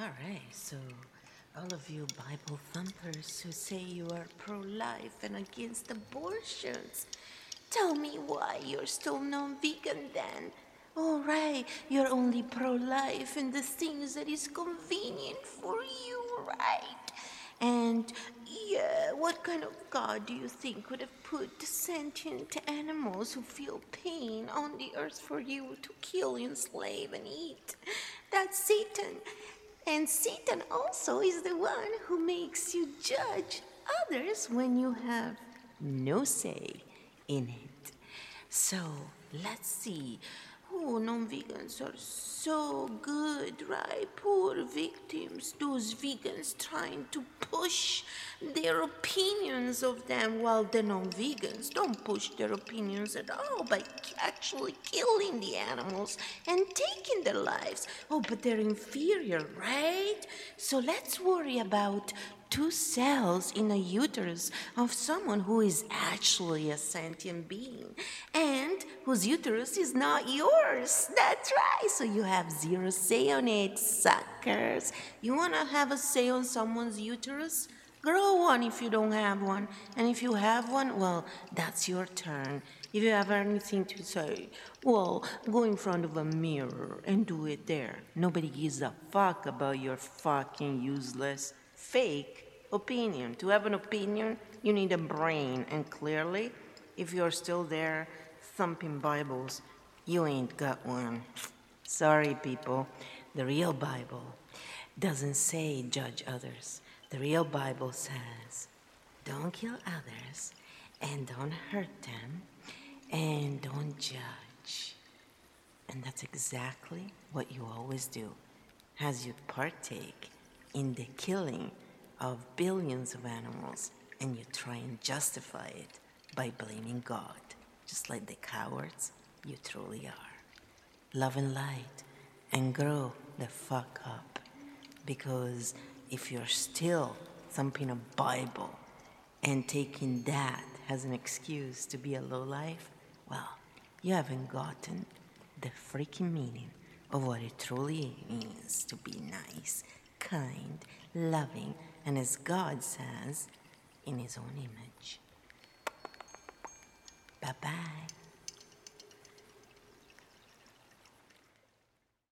All right, so all of you Bible thumpers who say you are pro-life and against abortions, tell me why you're still non-vegan then. All right, you're only pro-life in the things that is convenient for you, right? And yeah, what kind of God do you think would have put sentient animals who feel pain on the earth for you to kill, enslave, and eat? That's Satan. And Satan also is the one who makes you judge others when you have no say in it. So let's see. Oh, non-vegans are so good, right? Poor victims, those vegans trying to push their opinions of them, while the non-vegans don't push their opinions at all by actually killing the animals and taking their lives. Oh, but they're inferior, right? So let's worry about two cells in a uterus of someone who is actually a sentient being and whose uterus is not yours. That's right. So you have zero say on it, suckers. You want to have a say on someone's uterus? Grow one if you don't have one. And if you have one, well, that's your turn. If you have anything to say, well, go in front of a mirror and do it there. Nobody gives a fuck about your fucking useless fake opinion. To have an opinion, you need a brain, and clearly, if you're still there thumping Bibles, you ain't got one. Sorry, people. The real Bible doesn't say judge others. The real Bible says don't kill others, and don't hurt them, and don't judge. And that's exactly what you always do as you partake in the killing of billions of animals, and you try and justify it by blaming God, just like the cowards you truly are. Love and light, and grow the fuck up, because if you're still thumping a Bible and taking that as an excuse to be a lowlife, well, you haven't gotten the freaking meaning of what it truly means to be nice, kind, loving, and as God says, in His own image. Bye-bye.